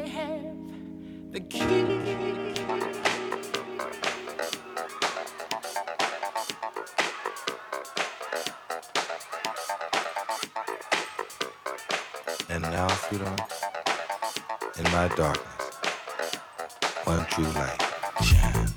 may have the key. And now, sweetheart, in my darkness, one true light shines.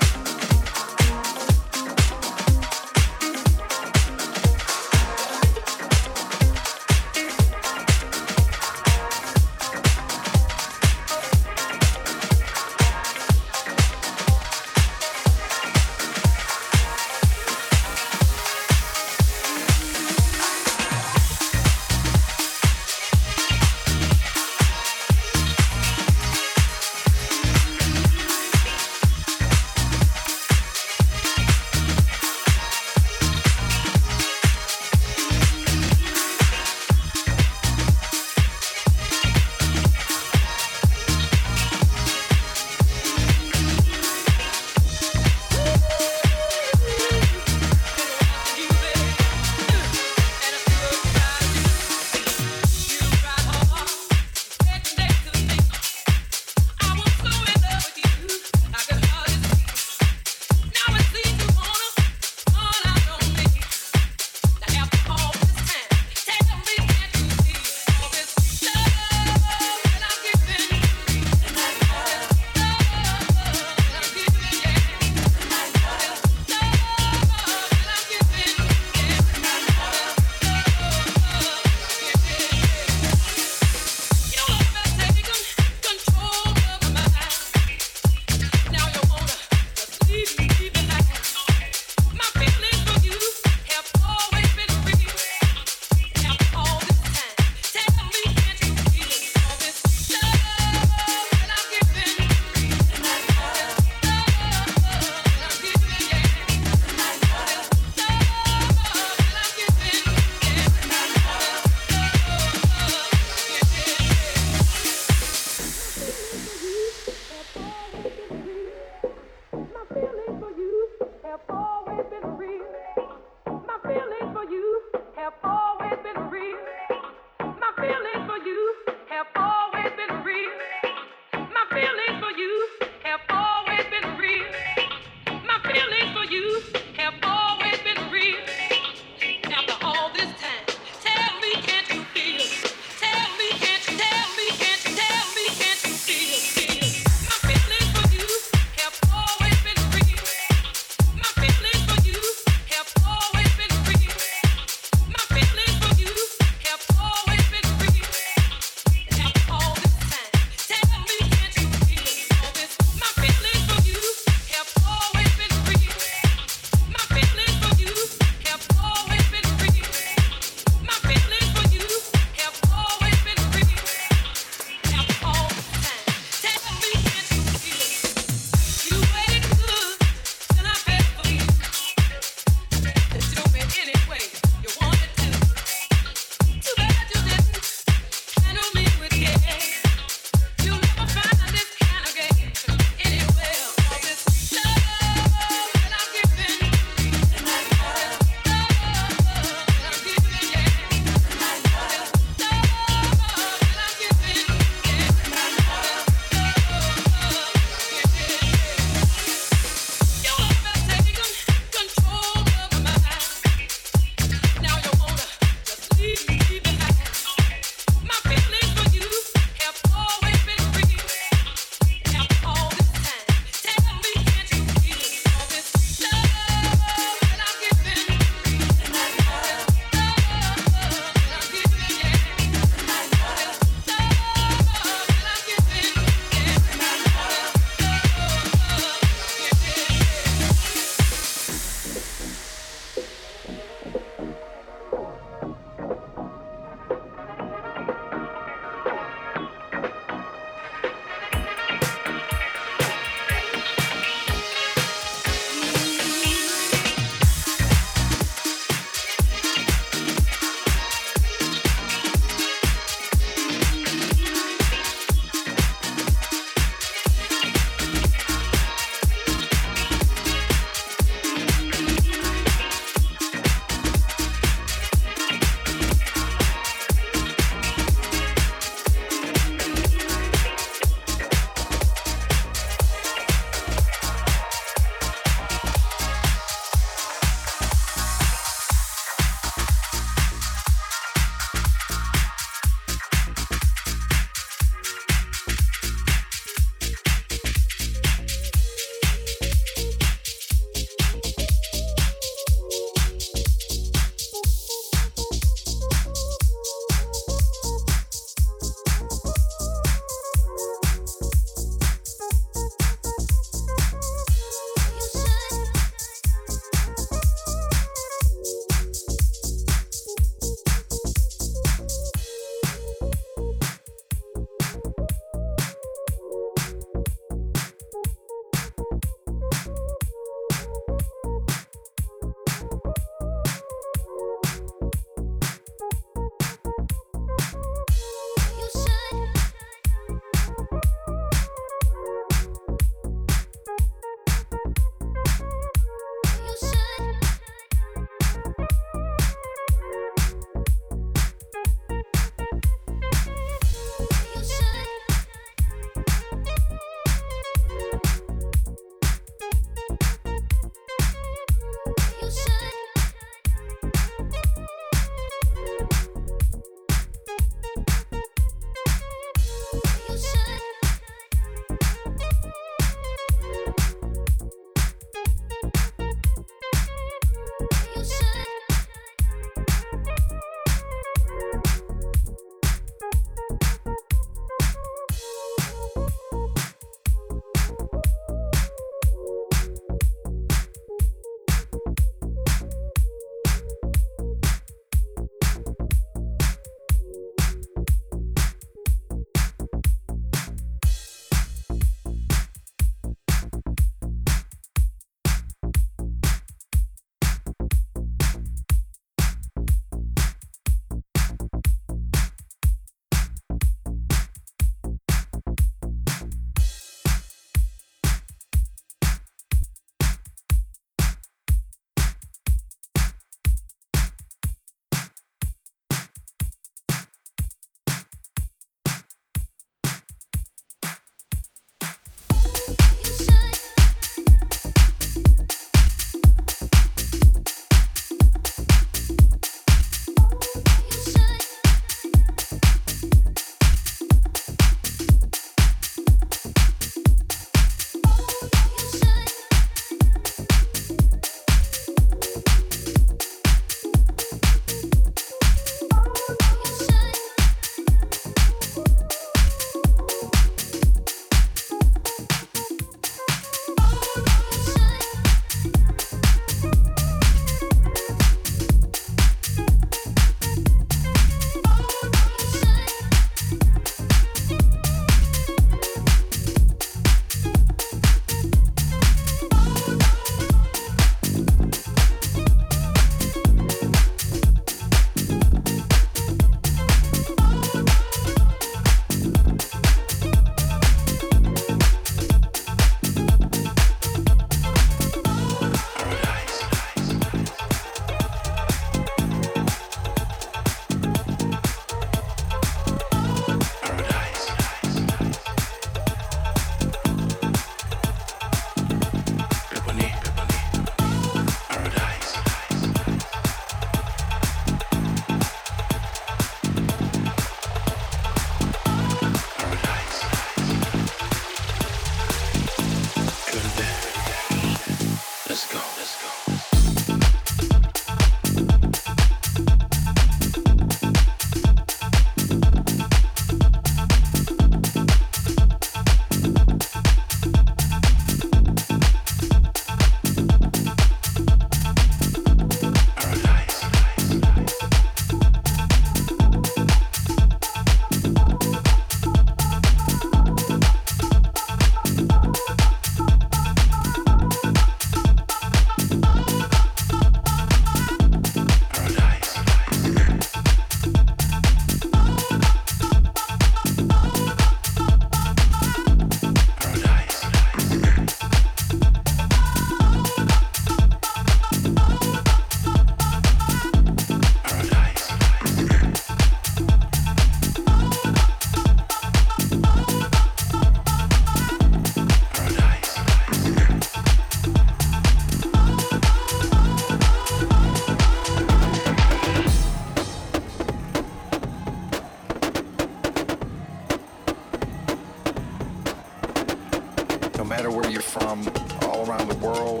you're from, all around the world.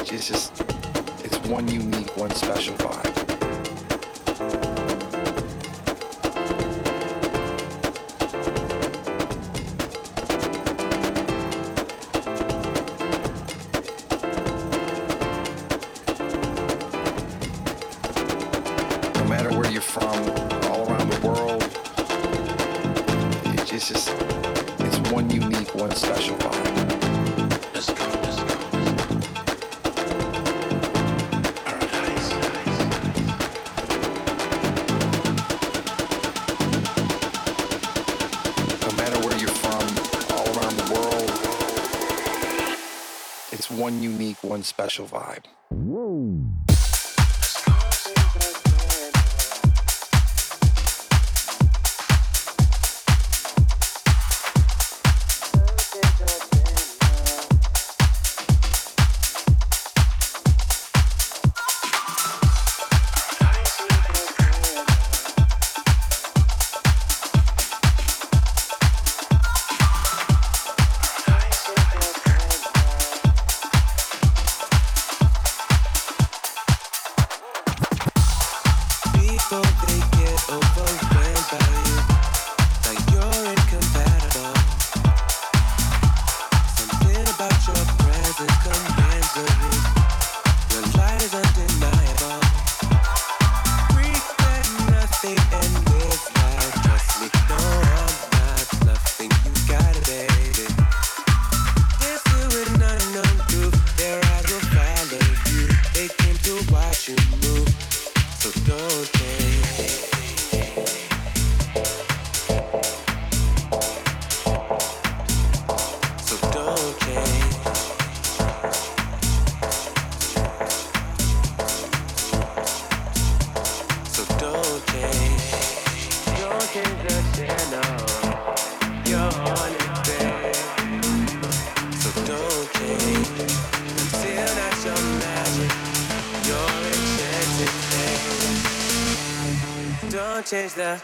It's just, it's one unique, one special vibe. One unique, one special vibe. Change the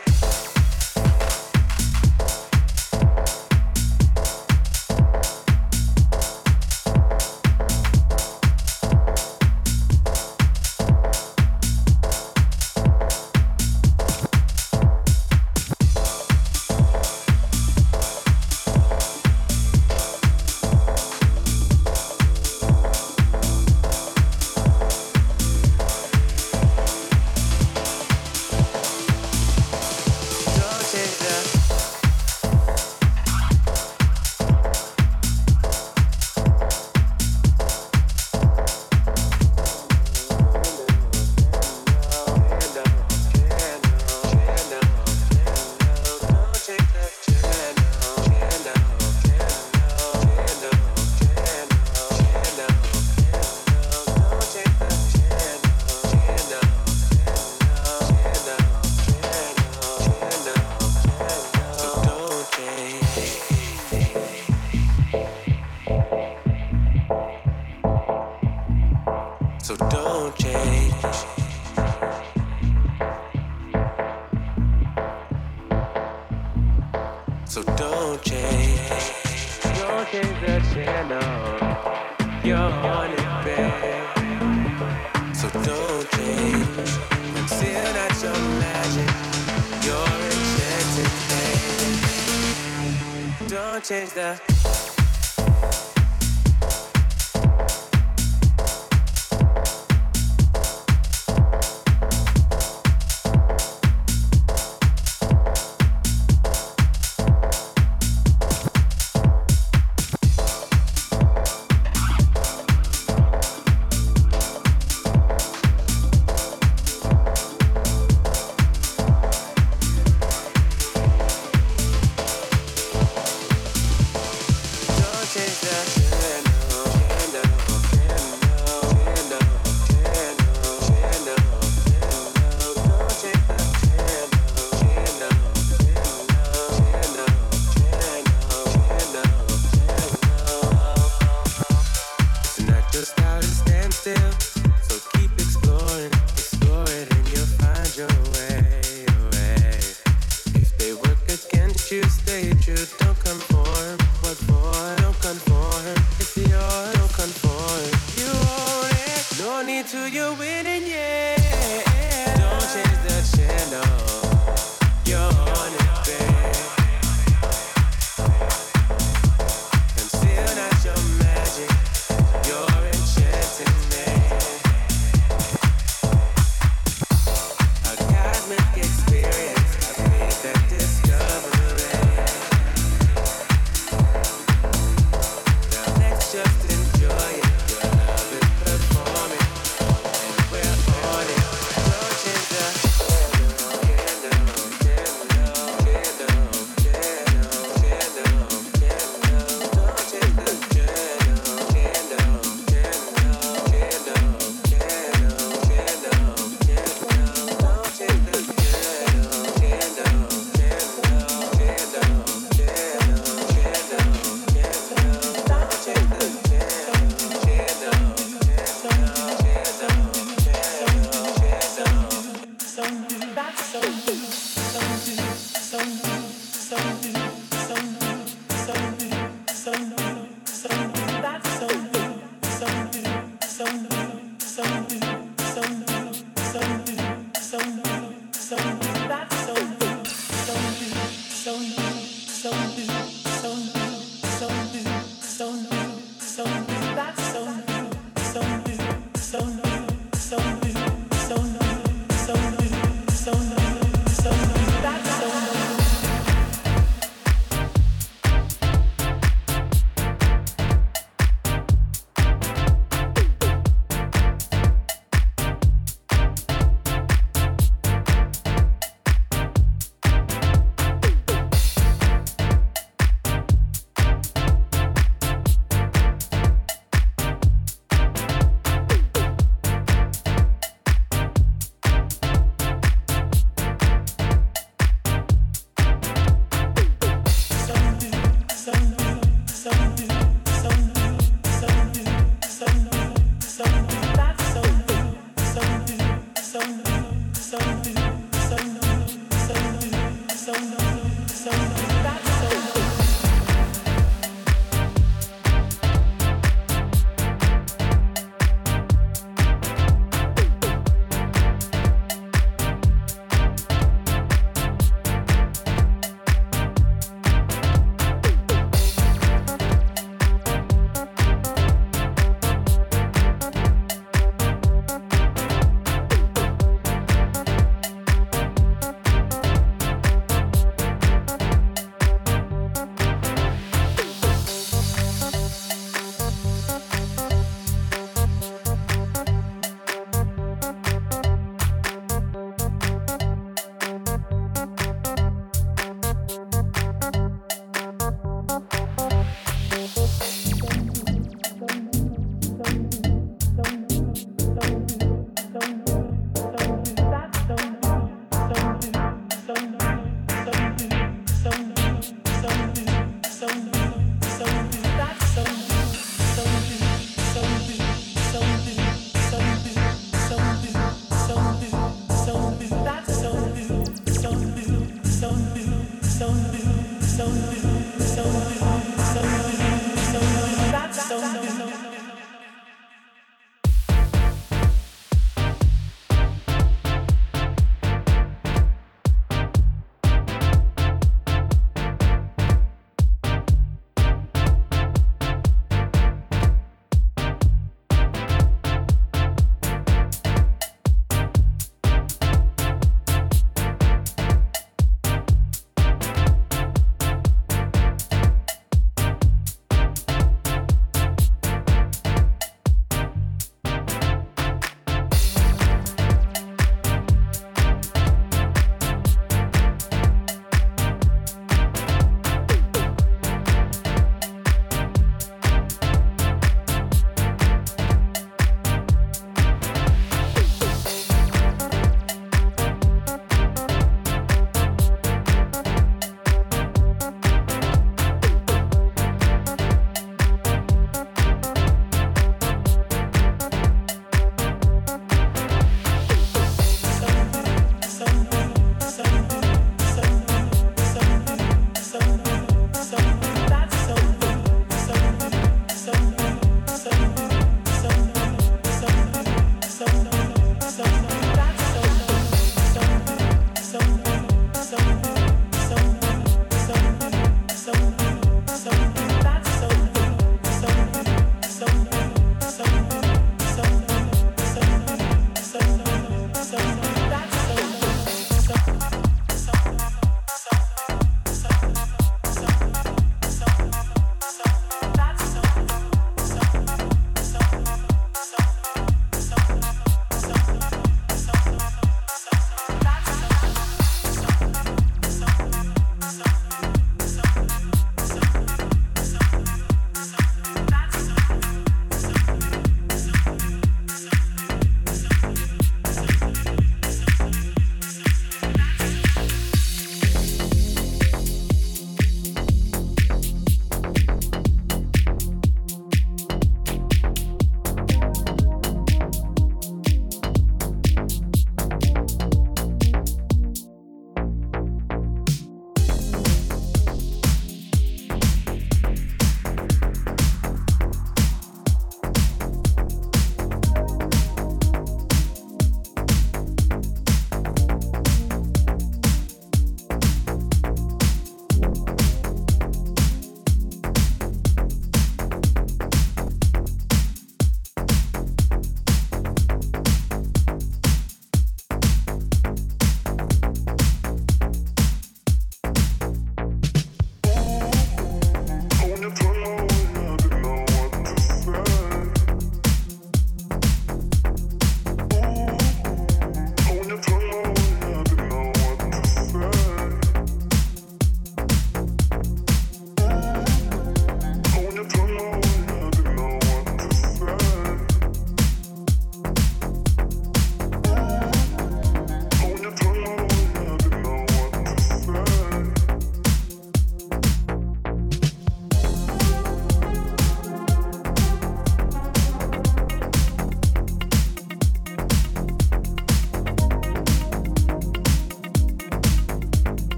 change the you stay true, don't conform, what for?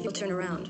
if you'll turn around.